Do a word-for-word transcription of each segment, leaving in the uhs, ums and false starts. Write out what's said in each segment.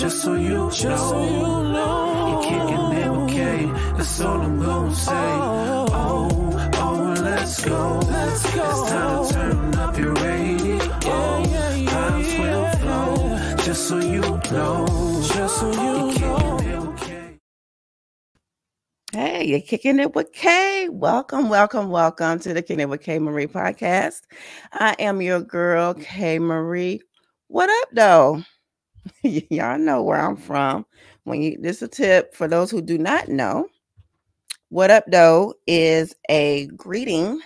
just so you know, just so you know. You're kicking it with K, that's all I'm gonna say. Oh, oh, let's go, let's go. It's time to turn up your radio. Times will flow, just so you know, just so you know. Hey, you're kicking it with Kay. Welcome, welcome, welcome to the Kicking It with Kay Marie podcast. I am your girl, Kay Marie. What up, though? Y'all know where I'm from. When you, this is a tip for those who do not know. What up, though, is a greeting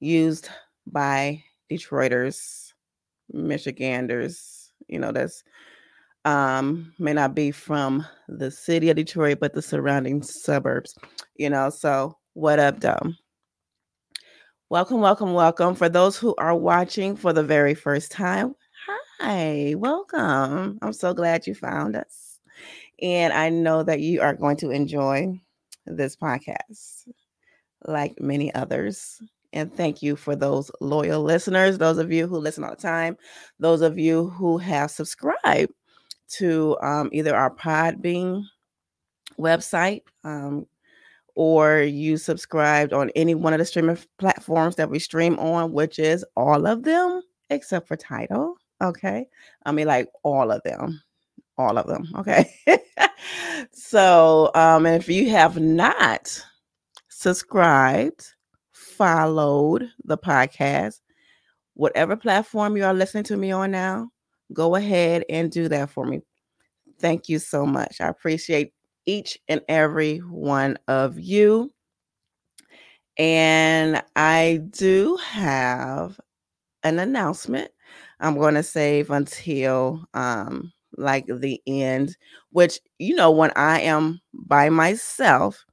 used by Detroiters, Michiganders. You know, that's um may not be from the city of Detroit, but the surrounding suburbs, you know. So what up, though? Welcome, welcome, welcome. For those who are watching for the very first time, hi, welcome. I'm so glad you found us. And I know that you are going to enjoy this podcast like many others. And thank you for those loyal listeners, those of you who listen all the time, those of you who have subscribed to um, either our Podbean website um, or you subscribed on any one of the streaming platforms that we stream on, which is all of them except for Tidal. Okay. I mean, like all of them, all of them. Okay. So, um, and if you have not subscribed, followed the podcast, whatever platform you are listening to me on now, go ahead and do that for me. Thank you so much. I appreciate each and every one of you. And I do have an announcement. I'm going to save until um, like the end, which, you know, when I am by myself,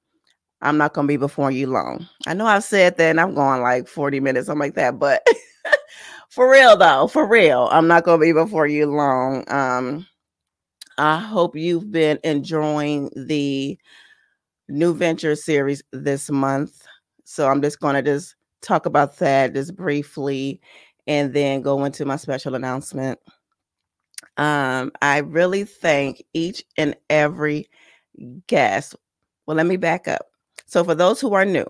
I'm not going to be before you long. I know I've said that and I'm going like forty minutes, something like that, but for real, though, for real, I'm not going to be before you long. Um, I hope you've been enjoying the New Venture series this month. So I'm just going to just talk about that just briefly and then go into my special announcement. Um, I really thank each and every guest. Well, let me back up. So for those who are new,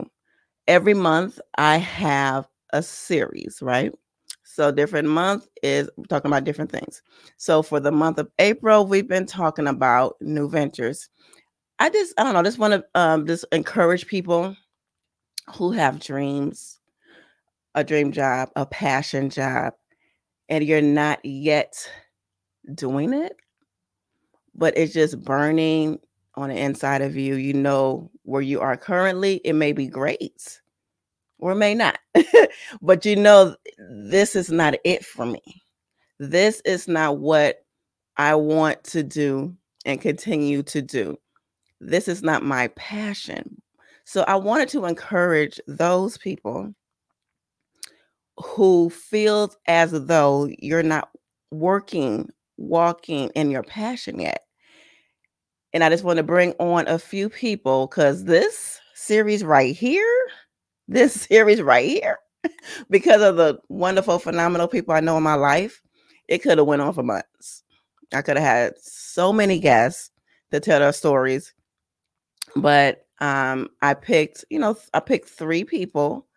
every month I have a series, right? So different month is talking about different things. So for the month of April, we've been talking about new ventures. I just, I don't know, just want to um, just encourage people who have dreams, a dream job, a passion job, and you're not yet doing it, but it's just burning on the inside of you. You know where you are currently. It may be great, or it may not, but you know, this is not it for me. This is not what I want to do and continue to do. This is not my passion. So I wanted to encourage those people who feel as though you're not working, walking in your passion yet. And I just want to bring on a few people because this series right here, This series right here, because of the wonderful, phenomenal people I know in my life, it could have went on for months. I could have had so many guests to tell their stories, but um, I picked, you know, I picked three people.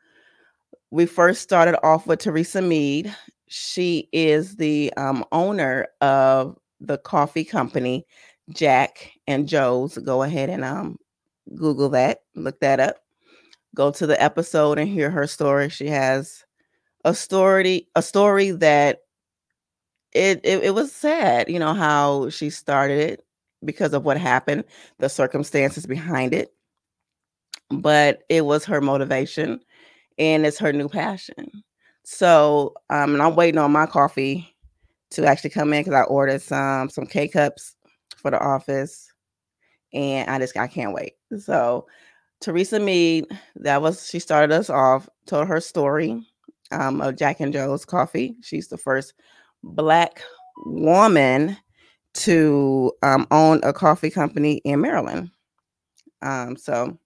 We first started off with Teresa Mead. She is the um, owner of the coffee company, Jack and Joe's. Go ahead and um, Google that, look that up. Go to the episode and hear her story. She has a story, a story that it, it it was sad, you know, how she started it because of what happened, the circumstances behind it. But it was her motivation and it's her new passion. So um, and I'm waiting on my coffee to actually come in because I ordered some some K-cups for the office and I just I can't wait. So Teresa Mead, that was, she started us off, told her story um, of Jack and Joe's coffee. She's the first Black woman to um, own a coffee company in Maryland. Um, so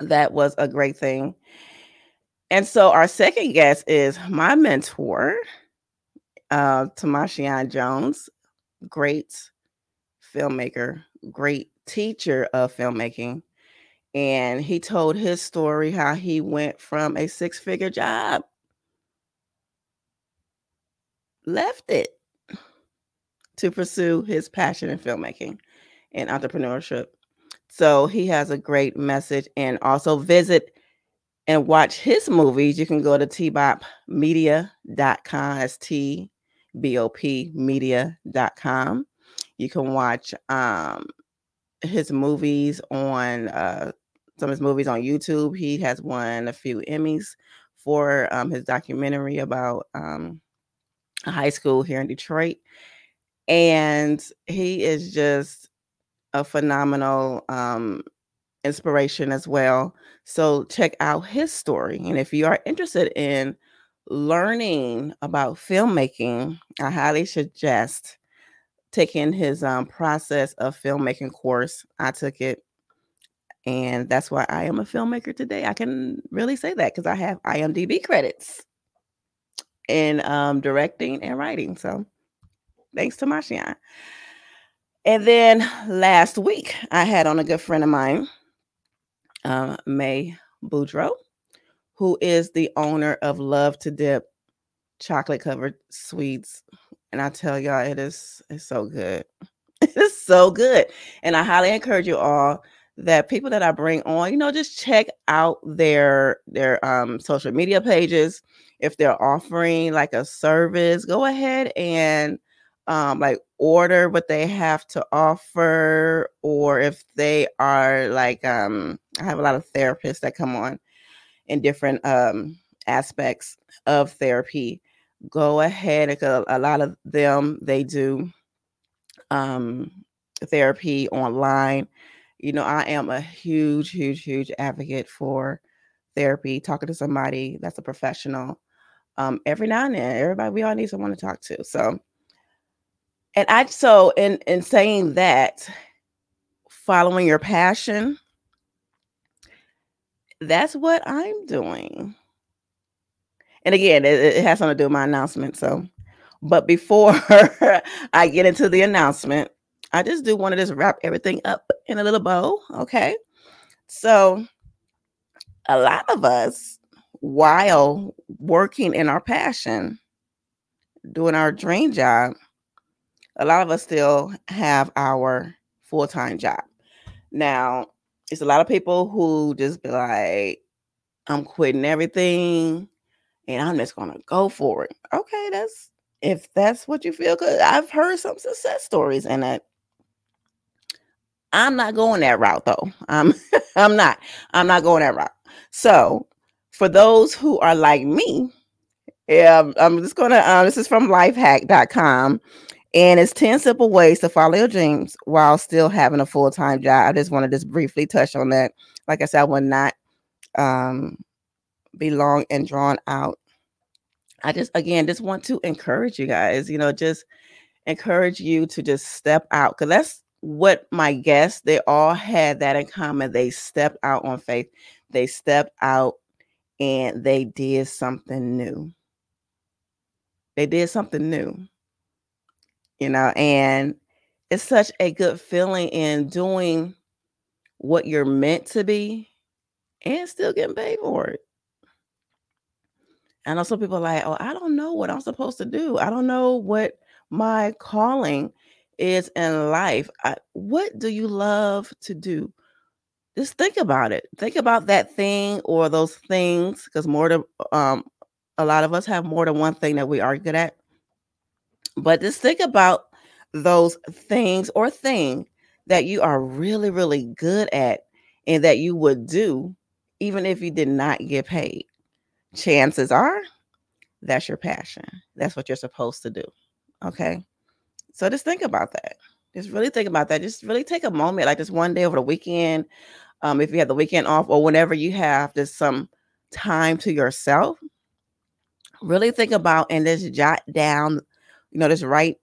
that was a great thing. And so our second guest is my mentor, uh, Tamashian Jones, great filmmaker, great teacher of filmmaking. And he told his story, how he went from a six-figure job, left it to pursue his passion in filmmaking and entrepreneurship. So he has a great message. And also visit and watch his movies. You can go to t bop media dot com. That's T B O P media dot com. You can watch um, his movies on uh, some of his movies on YouTube. He has won a few Emmys for um, his documentary about um, a high school here in Detroit. And he is just a phenomenal um, inspiration as well. So check out his story. And if you are interested in learning about filmmaking, I highly suggest taking his um, process of filmmaking course. I took it, and that's why I am a filmmaker today. I can really say that because I have I M D B credits in um, directing and writing. So thanks to Mashian. And then last week, I had on a good friend of mine, uh, May Boudreaux, who is the owner of Love to Dip chocolate covered sweets. And I tell y'all, it is it's so good. It is so good. And I highly encourage you all that people that I bring on, you know, just check out their their um, social media pages. If they're offering like a service, go ahead and Um, like order what they have to offer, or if they are like, um, I have a lot of therapists that come on in different um, aspects of therapy. Go ahead, a lot of them, they do um, therapy online. You know, I am a huge, huge, huge advocate for therapy, talking to somebody that's a professional. Um, every now and then, everybody, we all need someone to talk to. So. And I, so in, in saying that, following your passion, that's what I'm doing. And again, it, it has something to do with my announcement. So, but before I get into the announcement, I just do want to just wrap everything up in a little bow. Okay. So a lot of us, while working in our passion, doing our dream job, a lot of us still have our full-time job. Now, it's a lot of people who just be like, I'm quitting everything and I'm just going to go for it. Okay, that's if that's what you feel good. I've heard some success stories in that. I'm not going that route though. I'm I'm not. I'm not going that route. So, for those who are like me, yeah, I'm just going to uh, this is from lifehack dot com. And it's ten simple ways to follow your dreams while still having a full-time job. I just want to just briefly touch on that. Like I said, I will not um, be long and drawn out. I just, again, just want to encourage you guys, you know, just encourage you to just step out. Because that's what my guests, they all had that in common. They stepped out on faith. They stepped out and they did something new. They did something new. You know, and it's such a good feeling in doing what you're meant to be and still getting paid for it. I know some people are like, oh, I don't know what I'm supposed to do. I don't know what my calling is in life. I, what do you love to do? Just think about it. Think about that thing or those things, because more to, um, a lot of us have more than one thing that we are good at. But just think about those things or thing that you are really, really good at and that you would do even if you did not get paid. Chances are that's your passion. That's what you're supposed to do. Okay. So just think about that. Just really think about that. Just really take a moment, like this one day over the weekend. Um, if you have the weekend off or whenever you have just some time to yourself, really think about and just jot down. You know, just write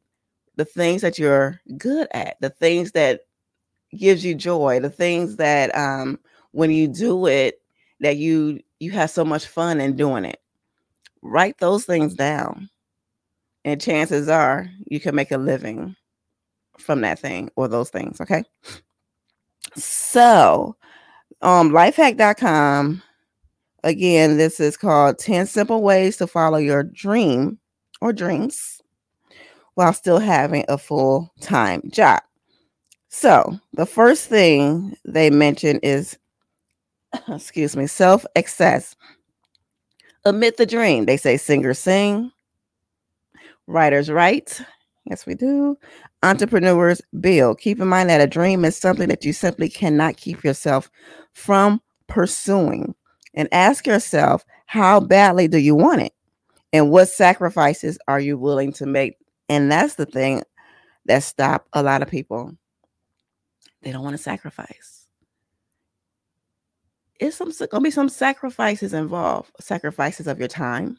the things that you're good at, the things that gives you joy, the things that um, when you do it, that you you have so much fun in doing it. Write those things down. And chances are you can make a living from that thing or those things. Okay. So, um, lifehack dot com. Again, this is called ten Simple Ways to Follow Your Dream or Dreams while still having a full-time job. So the first thing they mention is, excuse me, self-access. Admit the dream. They say singers sing, writers write. Yes, we do. Entrepreneurs build. Keep in mind that a dream is something that you simply cannot keep yourself from pursuing. And ask yourself, how badly do you want it? And what sacrifices are you willing to make? And that's the thing that stops a lot of people. They don't want to sacrifice. It's some going to be some sacrifices involved. Sacrifices of your time.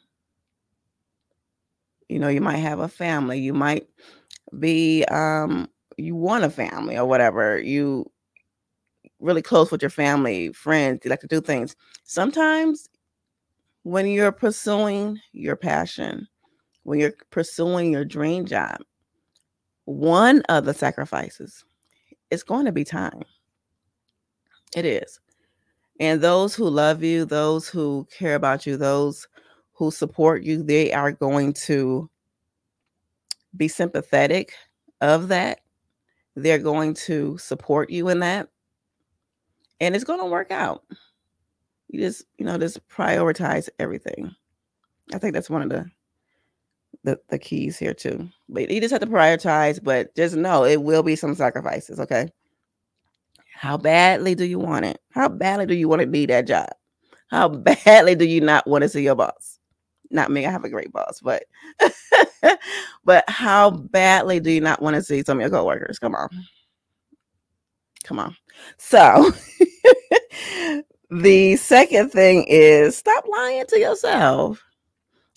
You know, you might have a family. You might be, um, you want a family or whatever. You really close with your family, friends, you like to do things. Sometimes when you're pursuing your passion, when you're pursuing your dream job, one of the sacrifices is going to be time. It is. And those who love you, those who care about you, those who support you, they are going to be sympathetic of that. They're going to support you in that. And it's going to work out. You just, you know, just prioritize everything. I think that's one of the, the the keys here too. But you just have to prioritize, but just know it will be some sacrifices, okay? How badly do you want it? How badly do you want to be that job? How badly do you not want to see your boss? Not me, I have a great boss, but but how badly do you not want to see some of your coworkers? Come on. Come on. So the second thing is stop lying to yourself.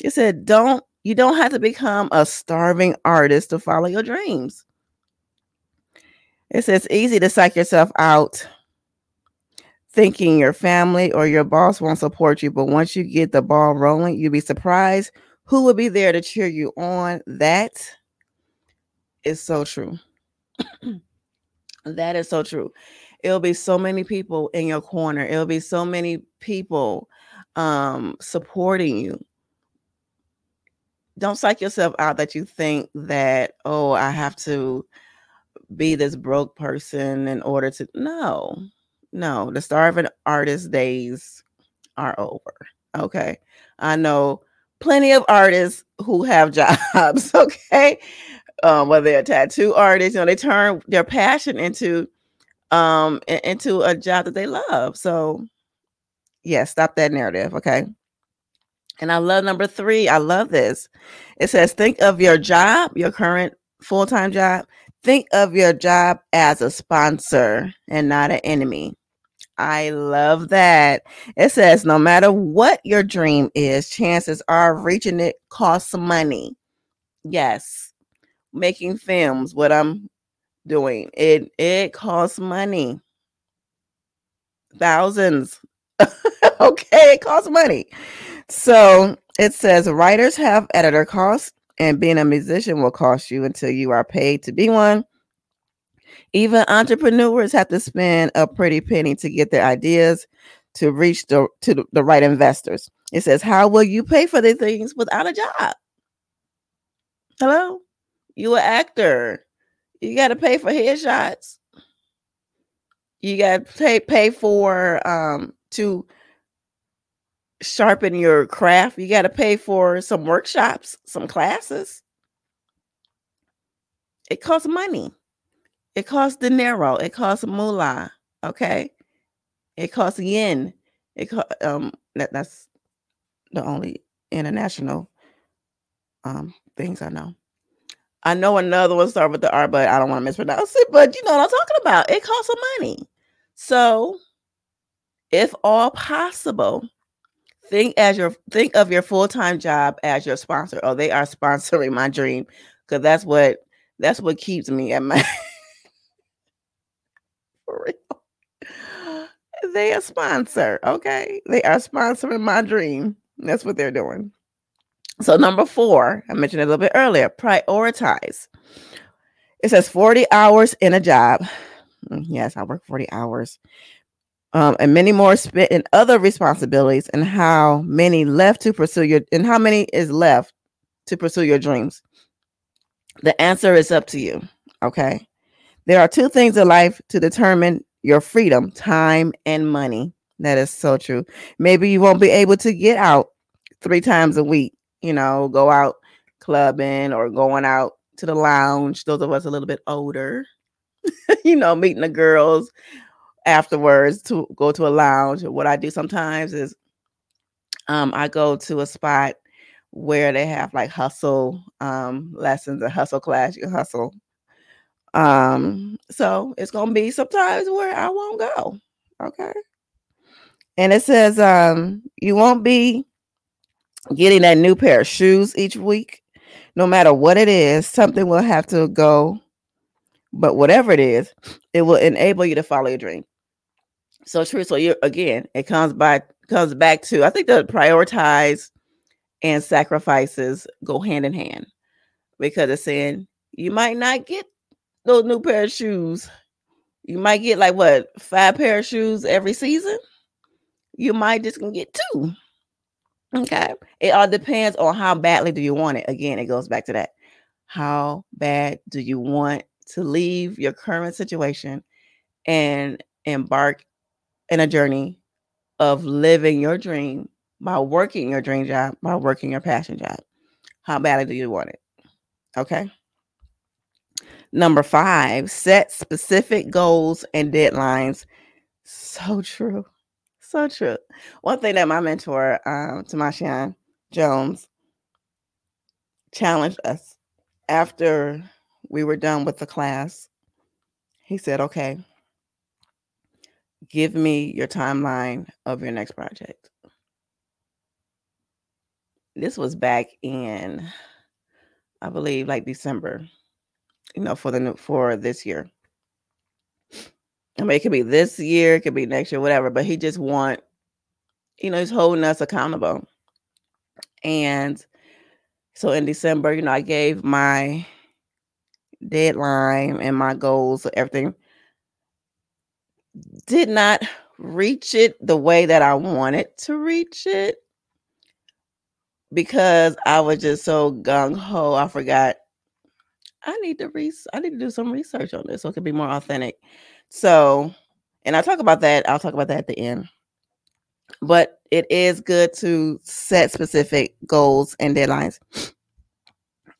It said, don't, you don't have to become a starving artist to follow your dreams. It says it's easy to psych yourself out thinking your family or your boss won't support you. But once you get the ball rolling, you'll be surprised who will be there to cheer you on. That is so true. That is so true. It'll be so many people in your corner. It'll be so many people um, supporting you. Don't psych yourself out that you think that, oh, I have to be this broke person in order to. No, no. The starving artist days are over. Okay. I know plenty of artists who have jobs. Okay. Um, whether they're tattoo artists, you know, they turn their passion into um, into a job that they love. So, yeah, stop that narrative, okay? And I love number three. I love this. It says, think of your job, your current full-time job. Think of your job as a sponsor and not an enemy. I love that. It says, no matter what your dream is, chances are reaching it costs money. Yes. Making films, what I'm doing, it it costs money, thousands. Okay, it costs money. So it says writers have editor costs, and being a musician will cost you until you are paid to be one. Even entrepreneurs have to spend a pretty penny to get their ideas to reach the to the, the right investors. It says, how will you pay for the things without a job? Hello. You an actor. You got to pay for headshots. You got to pay, pay for, um, to sharpen your craft. You got to pay for some workshops, some classes. It costs money. It costs dinero. It costs moolah. Okay. It costs yen. It co- um that, that's the only international um things I know. I know another one starts with the R, but I don't want to mispronounce it. But you know what I'm talking about. It costs some money. So, if all possible, think as your think of your full-time job as your sponsor. Oh, they are sponsoring my dream, because that's what that's what keeps me at my. For real, they are sponsor. Okay, they are sponsoring my dream. That's what they're doing. So number four, I mentioned it a little bit earlier, prioritize. It says forty hours in a job. Yes, I work forty hours. Um, and many more spent in other responsibilities, and how many left to pursue your and how many is left to pursue your dreams? The answer is up to you. Okay. There are two things in life to determine your freedom, time and money. That is so true. Maybe you won't be able to get out three times a week, you know, go out clubbing or going out to the lounge. Those of us a little bit older, you know, meeting the girls afterwards to go to a lounge. What I do sometimes is um, I go to a spot where they have like hustle um, lessons, a hustle class, you hustle. Um, so it's going to be sometimes where I won't go. Okay. And it says um, you won't be getting that new pair of shoes each week. No matter what it is, something will have to go. But whatever it is, it will enable you to follow your dream. So true. So you again, it comes by comes back to, I think that prioritize and sacrifices go hand in hand, because it's saying you might not get those new pair of shoes. You might get like what, five pair of shoes every season. You might just can get two. Okay. It all depends on how badly do you want it. Again, it goes back to that. How bad do you want to leave your current situation and embark in a journey of living your dream by working your dream job, by working your passion job? How badly do you want it? Okay. Number five, set specific goals and deadlines. So true. So true. One thing that my mentor, um, Tamashian Jones, challenged us after we were done with the class. He said, okay, give me your timeline of your next project. This was back in, I believe, like December, you know, for the new, for this year. I mean, it could be this year, it could be next year, whatever, but he just want, you know, he's holding us accountable. And so in December, you know, I gave my deadline and my goals, everything. Did not reach it the way that I wanted to reach it, because I was just so gung-ho, I forgot, I need to re- I need to do some research on this so it could be more authentic. So, and I'll talk about that. I'll talk about that at the end. But it is good to set specific goals and deadlines.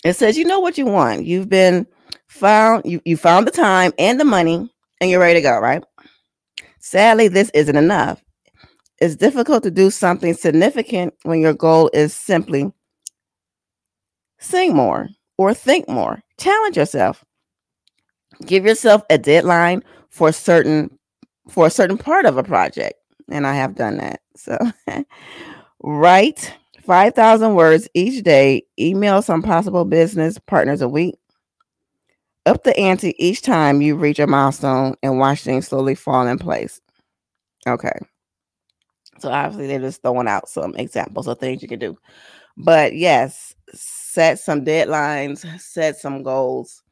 It says, you know what you want. You've been found, you, you found the time and the money, and you're ready to go, right? Sadly, this isn't enough. It's difficult to do something significant when your goal is simply sing more or think more. Challenge yourself. Give yourself a deadline for certain for a certain part of a project, and I have done that. So, write five thousand words each day. Email some possible business partners a week. Up the ante each time you reach a milestone, and watch things slowly fall in place. Okay. So obviously they're just throwing out some examples of things you can do, but yes, set some deadlines, set some goals.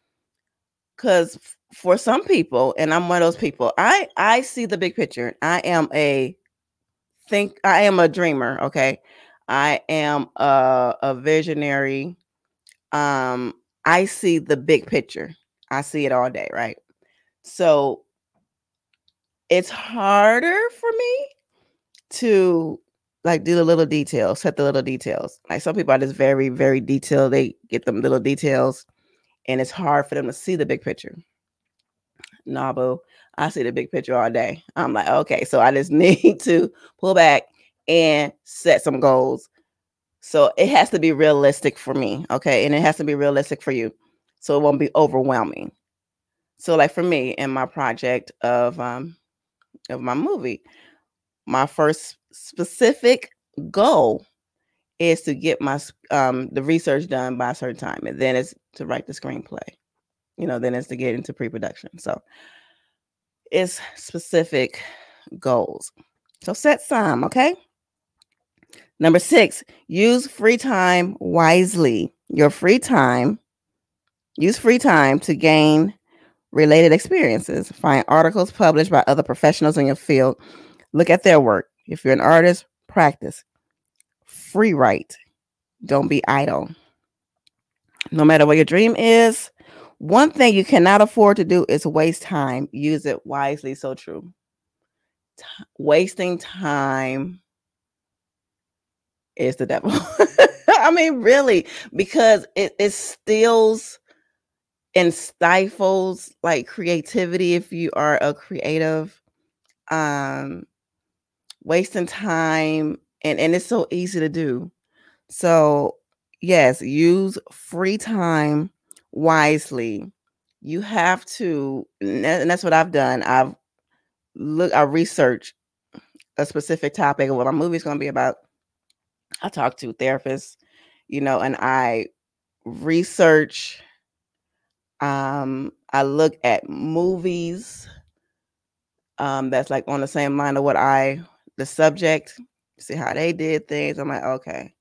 Because for some people, and I'm one of those people, I, I see the big picture. I am a think, I am a dreamer. Okay, I am a, a visionary. Um, I see the big picture. I see it all day, right? So it's harder for me to like do the little details, set the little details. Like some people are just very, very detailed. They get them little details. And it's hard for them to see the big picture. Nah, boo. I see the big picture all day. I'm like, okay, so I just need to pull back and set some goals. So it has to be realistic for me, okay? And it has to be realistic for you, so it won't be overwhelming. So like for me in my project of um of my movie, my first specific goal is to get my um the research done by a certain time, and then it's to write the screenplay, you know, then it's to get into pre-production. So it's specific goals. So set some, okay? Number six, use free time wisely. Your free time, Use free time to gain related experiences. Find articles published by other professionals in your field. Look at their work. If you're an artist, practice. Free write. Don't be idle. No matter what your dream is, one thing you cannot afford to do is waste time. Use it wisely. So true. T- wasting time is the devil. I mean, really, because it, it steals and stifles like creativity. If you are a creative, um, wasting time and, and it's so easy to do. So yes, use free time wisely. You have to, and that's what I've done. I've looked, I researched a specific topic of what my movie's going to be about. I talk to therapists, you know, and I research. Um, I look at movies um, that's like on the same line of what I, the subject, see how they did things. I'm like, okay.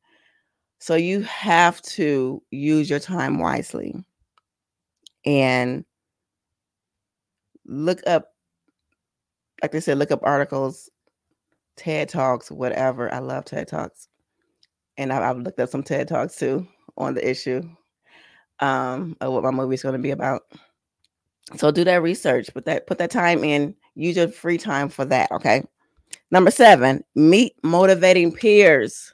So you have to use your time wisely and look up, like I said, look up articles, TED Talks, whatever. I love TED Talks. And I've, I've looked up some TED Talks too on the issue um, of what my movie is going to be about. So do that research, put that, put that time in, use your free time for that. Okay. Number seven, meet motivating peers.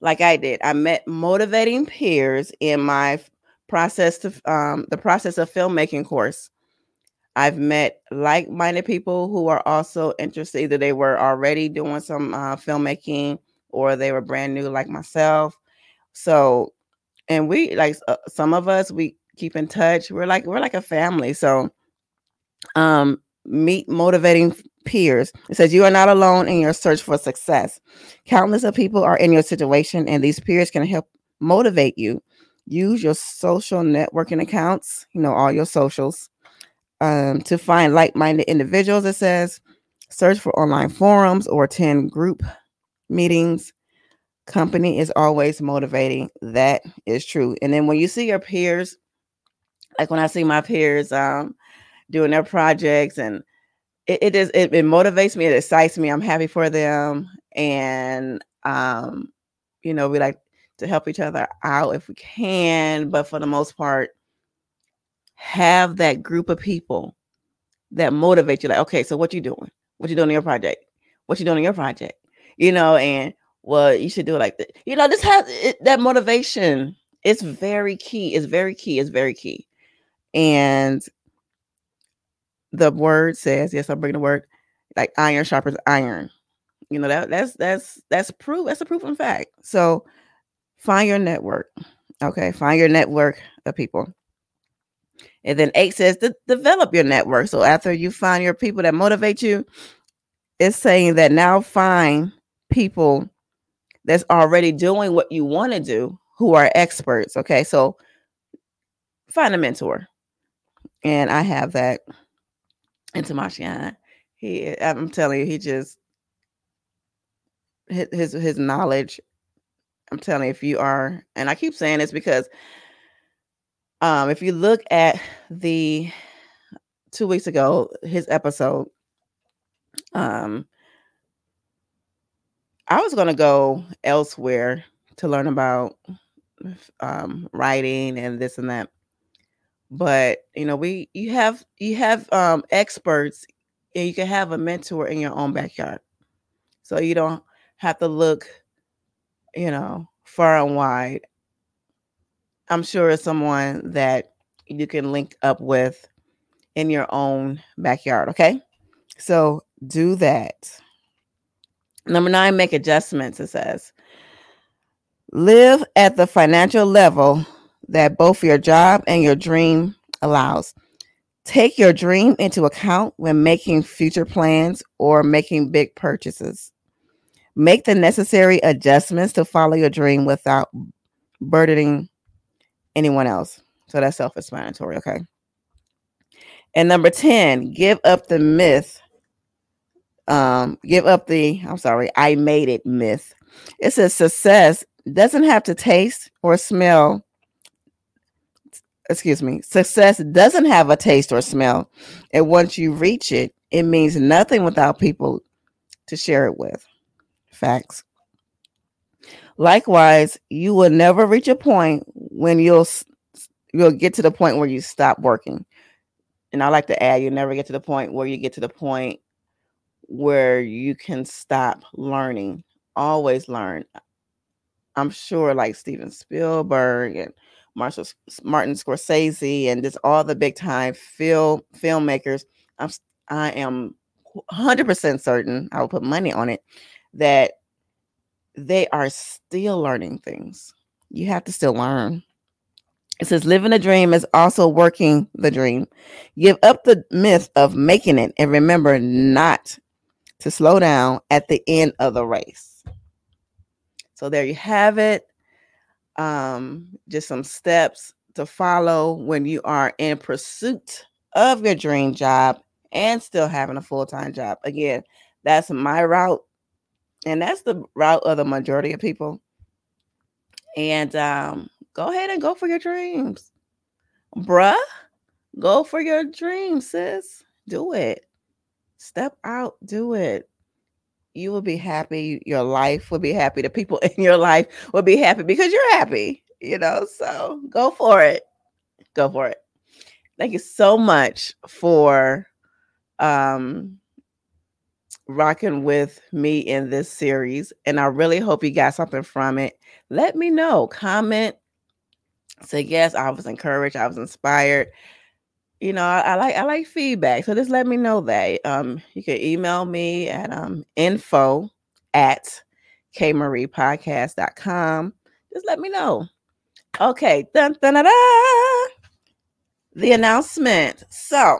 Like I did, I met motivating peers in my process to um, the process of filmmaking course. I've met like-minded people who are also interested. Either they were already doing some uh, filmmaking, or they were brand new, like myself. So, and we like uh, some of us we keep in touch. We're like we're like a family. So, um, meet motivating peers. It says you are not alone in your search for success. Countless of people are in your situation, and these peers can help motivate you. Use your social networking accounts, you know, all your socials, um, to find like-minded individuals. It says search for online forums or attend group meetings. Company is always motivating. That is true. And then when you see your peers, like when I see my peers um, doing their projects, and It it, is, it it motivates me. It excites me. I'm happy for them. And, um, you know, we like to help each other out if we can. But for the most part, have that group of people that motivate you. Like, okay, so what you doing? What you doing in your project? What you doing in your project? You know, and well, you should do it like this. You know, this has it, that motivation. It's very key. It's very key. It's very key. And the word says, yes, I'll bring the word, like iron sharpens iron. You know, that that's that's that's proof. That's a proven fact. So find your network. Okay. Find your network of people. And then eight says to develop your network. So after you find your people that motivate you, it's saying that now find people that's already doing what you want to do, who are experts. Okay. So find a mentor. And I have that. And Tamashian, he, I'm telling you, he just, his, his, his knowledge, I'm telling you, if you are, and I keep saying this because um, if you look at the two weeks ago, his episode, um, I was going to go elsewhere to learn about um, writing and this and that. But, you know, we, you have, you have, um, experts, and you can have a mentor in your own backyard. So you don't have to look, you know, far and wide. I'm sure it's someone that you can link up with in your own backyard. Okay. So do that. Number nine, make adjustments. It says, live at the financial level that both your job and your dream allows. Take your dream into account when making future plans or making big purchases. Make the necessary adjustments to follow your dream without burdening anyone else. So that's self-explanatory, okay? And number ten, give up the myth. Um, give up the, I'm sorry, I made it myth. It says success doesn't have to taste or smell excuse me, success doesn't have a taste or smell. And once you reach it, it means nothing without people to share it with. Facts. Likewise, you will never reach a point when you'll you'll get to the point where you stop working. And I like to add, you'll never get to the point where you get to the point where you can stop learning. Always learn. I'm sure like Steven Spielberg and Marshall, Martin Scorsese and just all the big time film filmmakers, I'm, I am one hundred percent certain, I will put money on it, that they are still learning things. You have to still learn. It says living a dream is also working the dream. Give up the myth of making it and remember not to slow down at the end of the race. So there you have it. Um, just some steps to follow when you are in pursuit of your dream job and still having a full-time job. Again, that's my route. And that's the route of the majority of people. And um, go ahead and go for your dreams. Bruh, go for your dreams, sis. Do it. Step out. Do it. You will be happy. Your life will be happy. The people in your life will be happy because you're happy, you know? So go for it. Go for it. Thank you so much for um, rocking with me in this series. And I really hope you got something from it. Let me know. Comment. Say, yes, I was encouraged. I was inspired. You know, I, I like I like feedback. So just let me know that. Um, you can email me at um, info at kmariepodcast dot com. Just let me know. Okay. Dun, dun, dun, dun. The announcement. So,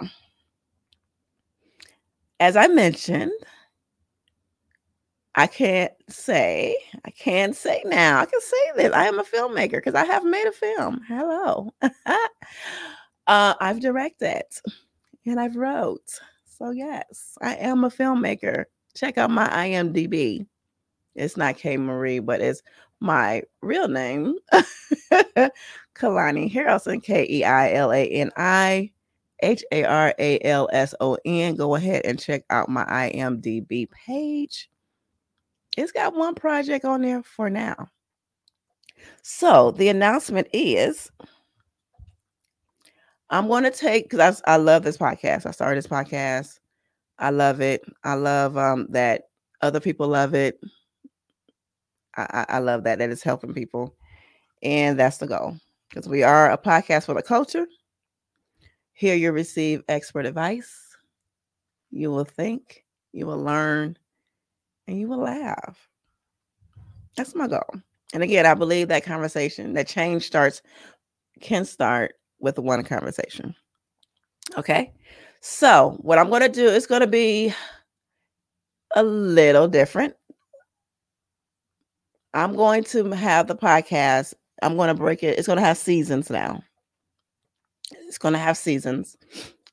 as I mentioned, I can't say, I can say now, I can say this. I am a filmmaker because I have made a film. Hello. Uh, I've directed and I've wrote. So yes, I am a filmmaker. Check out my I M D B. It's not K Marie, but it's my real name. Keilani Harrelson, K E I L A N I H A R A L S O N. Go ahead and check out my I M D B page. It's got one project on there for now. So the announcement is, I'm going to take, because I, I love this podcast. I started this podcast. I love it. I love um, that other people love it. I, I, I love that. That it's helping people. And that's the goal. Because we are a podcast for the culture. Here you receive expert advice. You will think. You will learn. And you will laugh. That's my goal. And again, I believe that conversation, that change starts, can start with one conversation. Okay. So what I'm going to do is going to be a little different. I'm going to have the podcast. I'm going to break it. It's going to have seasons now. It's going to have seasons.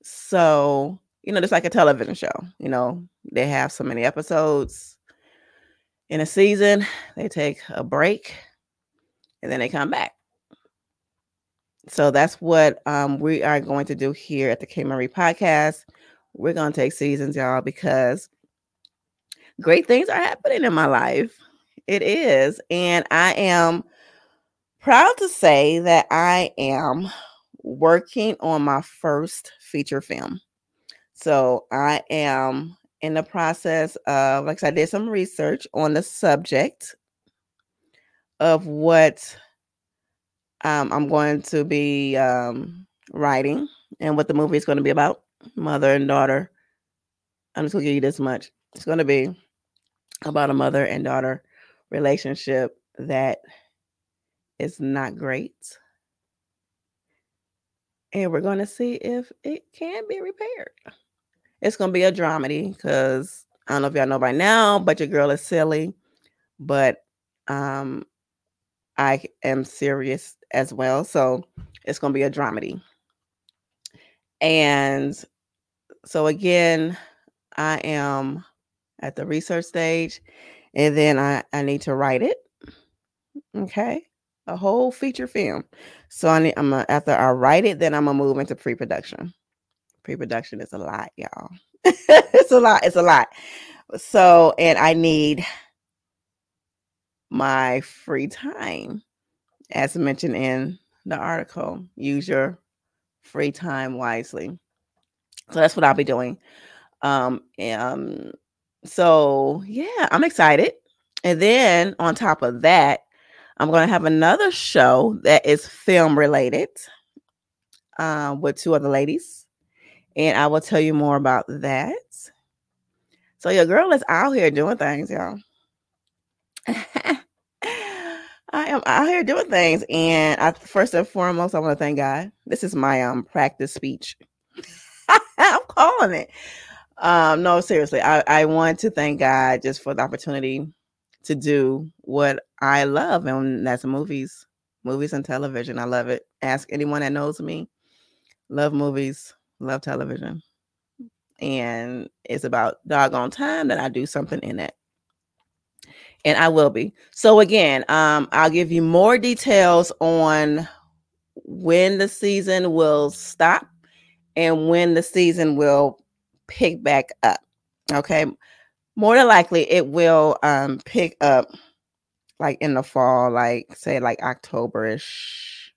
So, you know, just like a television show, you know, they have so many episodes in a season. They take a break and then they come back. So that's what um, we are going to do here at the K Marie Podcast. We're going to take seasons, y'all, because great things are happening in my life. It is. And I am proud to say that I am working on my first feature film. So I am in the process of, like I did some research on the subject of what Um, I'm going to be um, writing and what the movie is going to be about, mother and daughter. I'm just going to give you this much. It's going to be about a mother and daughter relationship that is not great. And we're going to see if it can be repaired. It's going to be a dramedy because I don't know if y'all know by now, but your girl is silly. But um, I am serious as well. So it's going to be a dramedy. And so again, I am at the research stage and then I, I need to write it. Okay. A whole feature film. So I need, I'm gonna, after I write it, then I'm gonna move into pre-production. Pre-production is a lot, y'all. It's a lot. It's a lot. So, and I need my free time, as mentioned in the article. Use your free time wisely. So that's what I'll be doing. Um, and, um, so yeah, I'm excited. And then on top of that, I'm going to have another show that is film related, uh, with two other ladies. And I will tell you more about that. So your girl is out here doing things, y'all. I am out here doing things. And I, first and foremost, I want to thank God. This is my um practice speech. I'm calling it. Um, no, seriously, I, I want to thank God just for the opportunity to do what I love. And that's movies, movies and television. I love it. Ask anyone that knows me. Love movies, love television. And it's about doggone time that I do something in it. And I will be. So again, um, I'll give you more details on when the season will stop and when the season will pick back up. Okay. More than likely, it will um, pick up like in the fall, like say like October-ish,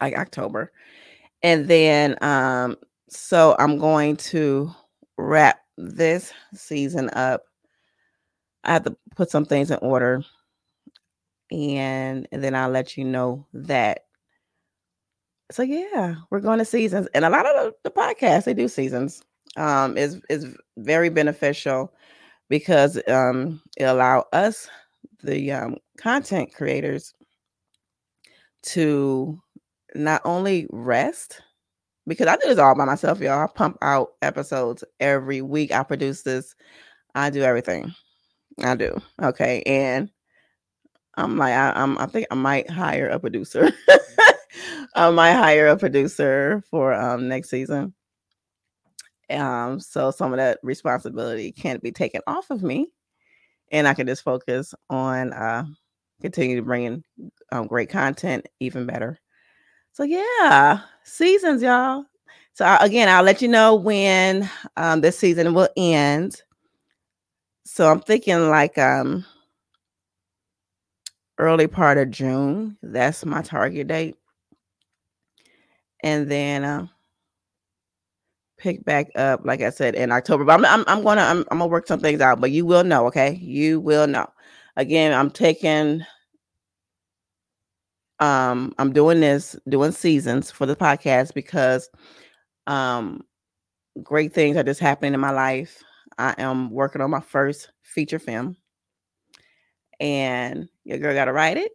like October. And then, um, so I'm going to wrap this season up. I have to put some things in order, and, and then I'll let you know that. So yeah, we're going to seasons, and a lot of the, the podcasts, they do seasons. Um, is is very beneficial because um, it allows us, the um, content creators, to not only rest, because I do this all by myself, y'all. I pump out episodes every week. I produce this. I do everything. I do. Okay. And I'm like, I, I'm, I think I might hire a producer. I might hire a producer for um, next season. Um, so some of that responsibility can't be taken off of me, and I can just focus on, uh, continue to bring in um, great content, even better. So yeah, seasons, y'all. So I, again, I'll let you know when, um, this season will end. So I'm thinking like, um, early part of June, that's my target date. And then, um, uh, pick back up, like I said, in October. But I'm, I'm, I'm gonna, I'm, I'm gonna work some things out. But you will know, okay? You will know. Again, I'm taking, um, I'm doing this, doing seasons for the podcast because, um, great things are just happening in my life. I am working on my first feature film, and your girl gotta write it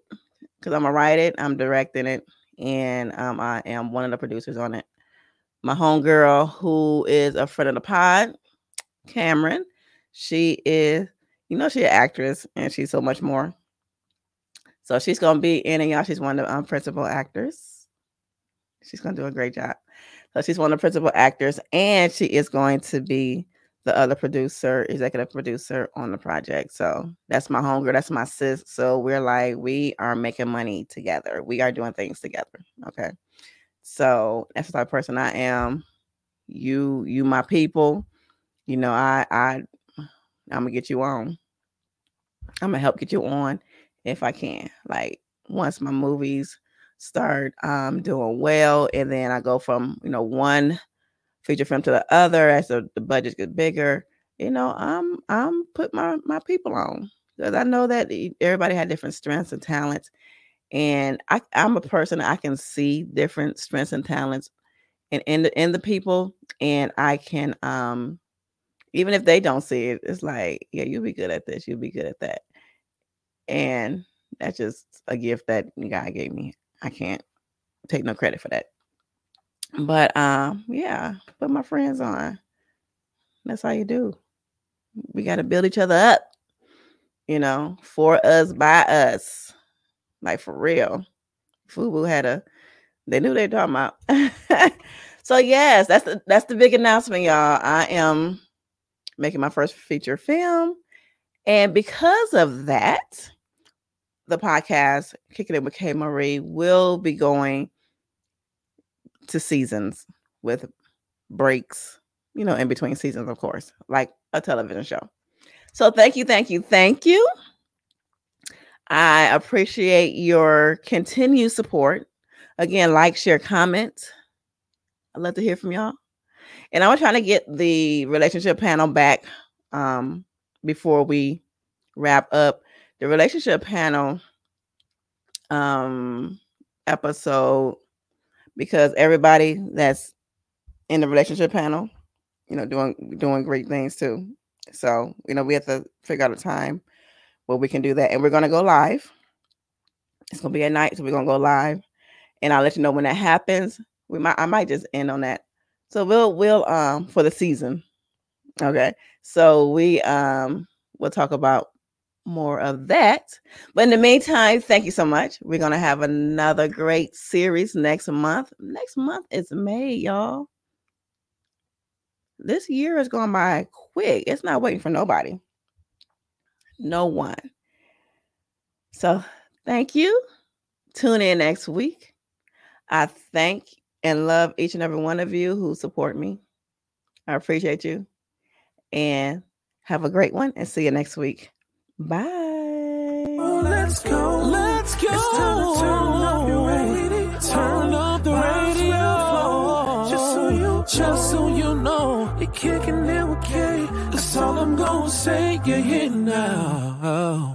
because I'm gonna write it. I'm directing it, and um, I am one of the producers on it. My homegirl, who is a friend of the pod, Cameron, she is, you know, she's an actress, and she's so much more. So she's going to be in, and y'all, she's one of the um, principal actors. She's going to do a great job. So she's one of the principal actors, and she is going to be the other producer, executive producer on the project. So that's my homegirl. That's my sis. So we're like, we are making money together. We are doing things together. Okay. So that's the type of person I am. You, you, my people. You know, I, I, I'm gonna get you on. I'm gonna help get you on if I can. Like once my movies start um, doing well, and then I go from, you know, one feature film to the other as the, the budgets get bigger. You know, I'm, I'm put my my people on, because I know that everybody had different strengths and talents. And I, I'm a person, I can see different strengths and talents in, in, the, in the people. And I can, um, even if they don't see it, it's like, yeah, you'll be good at this. You'll be good at that. And that's just a gift that God gave me. I can't take no credit for that. But um, yeah, put my friends on. That's how you do. We got to build each other up, you know, for us, by us. Like for real, FUBU had a, they knew they were talking about. So yes, that's the, that's the big announcement, y'all. I am making my first feature film. And because of that, the podcast, Kicking It with K. Marie, will be going to seasons with breaks, you know, in between seasons, of course, like a television show. So thank you, thank you, thank you. I appreciate your continued support. Again, like, share, comment. I'd love to hear from y'all. And I'm trying to get the relationship panel back um, before we wrap up. The relationship panel um, episode, because everybody that's in the relationship panel, you know, doing doing great things too. So, you know, we have to figure out a time where we can do that. And we're going to go live. It's going to be at night, so we're going to go live. And I'll let you know when that happens. We might, I might just end on that. So we'll, we'll, um, for the season. Okay. So we, um, we'll talk about more of that. But in the meantime, thank you so much. We're going to have another great series next month. Next month is May, y'all. This year is going by quick. It's not waiting for nobody. No one. So thank you. Tune in next week. I thank and love each and every one of you who support me. I appreciate you. And have a great one, and see you next week. Bye. Oh, let's go. Let's go. It's time to turn up your radio. Turn up the radio. Just so you, just so you know, you're kicking it with K. That's all I'm gonna say. You're here now.